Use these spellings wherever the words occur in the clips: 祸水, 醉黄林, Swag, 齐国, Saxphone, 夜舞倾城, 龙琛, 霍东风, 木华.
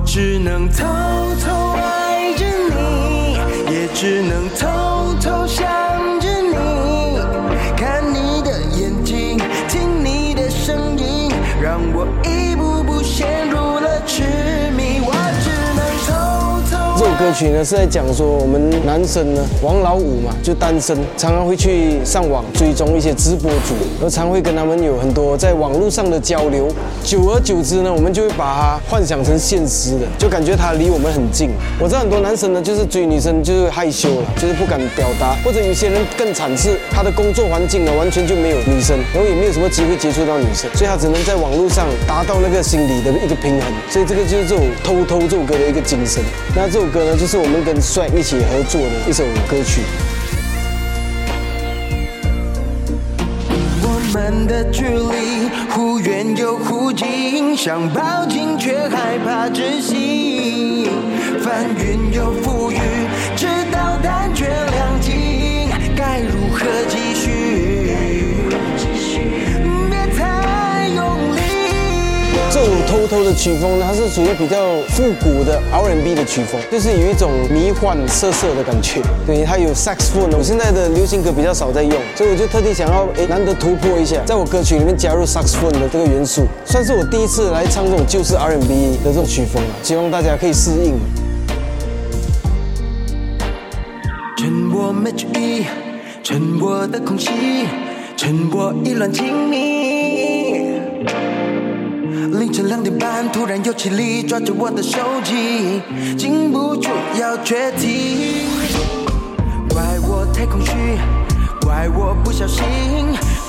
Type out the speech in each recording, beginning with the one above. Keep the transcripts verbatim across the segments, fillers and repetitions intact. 我只能偷偷爱着你，也只能偷偷想着你，看你的眼睛，听你的声音，让我一步步陷入了痴迷。我只能偷偷爱着你。这首歌曲呢是在讲说我们男生呢王老五嘛，就单身，常常会去上网追踪一些直播主，而常会跟他们有很多在网络上的交流，久而久之呢，我们就会把它幻想成现实的，就感觉它离我们很近。我知道很多男生呢，就是追女生就是害羞了，就是不敢表达，或者有些人更惨是他的工作环境呢完全就没有女生，然后也没有什么机会接触到女生，所以他只能在网络上达到那个心理的一个平衡。所以这个就是这种偷偷这首歌的一个精神。那这首歌呢，就是我们跟 Swag 一起合作的一首歌曲。我们的距离忽远又忽近，想抱紧却害怕窒息，翻云又覆雨，直到胆怯两尽，该如何继续？别太用力。这种偷偷的曲风呢，它是属于比较复古的 R and B 的曲风，就是有一种迷幻涩涩的感觉。对，它有 Saxphone， 我现在的流行歌比较少在用，所以我就特地想要哎难得突破一下，在我歌曲里面加入 Saxphone 的这个元素，算是我第一次来唱这种旧式 R and B 的这种曲风了，希望大家可以适应。趁我没注意，趁我的空隙，趁我意乱情迷。凌晨两点半，突然有气力抓着我的手机，禁不住要决堤。怪我太空虚，怪我不小心，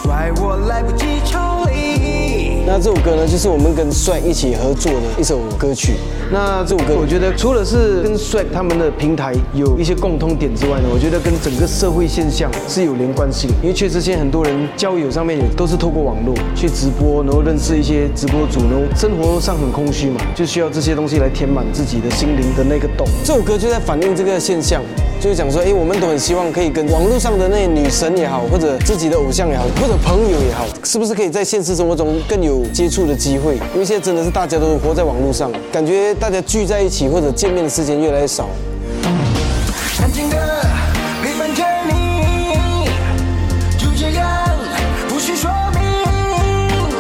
怪我来不及抽离。那这首歌呢，就是我们跟 Swag 一起合作的一首歌曲。那这首歌，我觉得除了是跟 Swag 他们的平台有一些共通点之外呢，我觉得跟整个社会现象是有连关系的。因为确实现在很多人交友上面也都是透过网络去直播，然后认识一些直播主，然后生活上很空虚嘛，就需要这些东西来填满自己的心灵的那个洞。这首歌就在反映这个现象，就是讲说，哎，我们都很希望可以跟网络上的那些女神也好，或者自己的偶像也好，或者朋友也好，是不是可以在现实生活中更有接触的机会？因为现在真的是大家都活在网络上，感觉大家聚在一起或者见面的时间越来越少。安静的陪伴着你，就这样无需说明，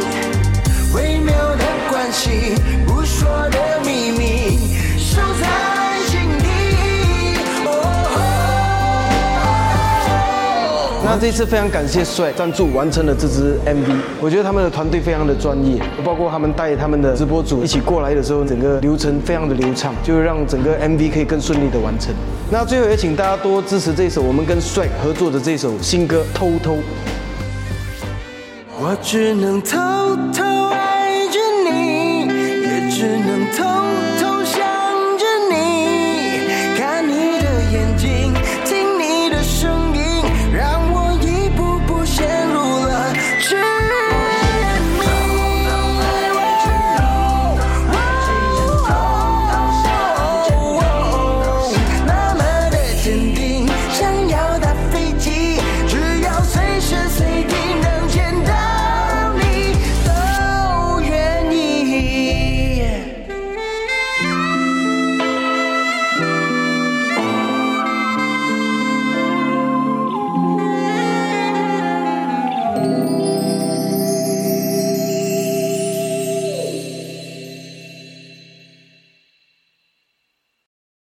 微妙的关系，不说的秘密，收藏。那这次非常感谢 Swag 赞助完成了这支 M V， 我觉得他们的团队非常的专业，包括他们带他们的直播主一起过来的时候，整个流程非常的流畅，就让整个 M V 可以更顺利的完成。那最后也请大家多支持这首我们跟 Swag 合作的这首新歌《偷偷》。我只能偷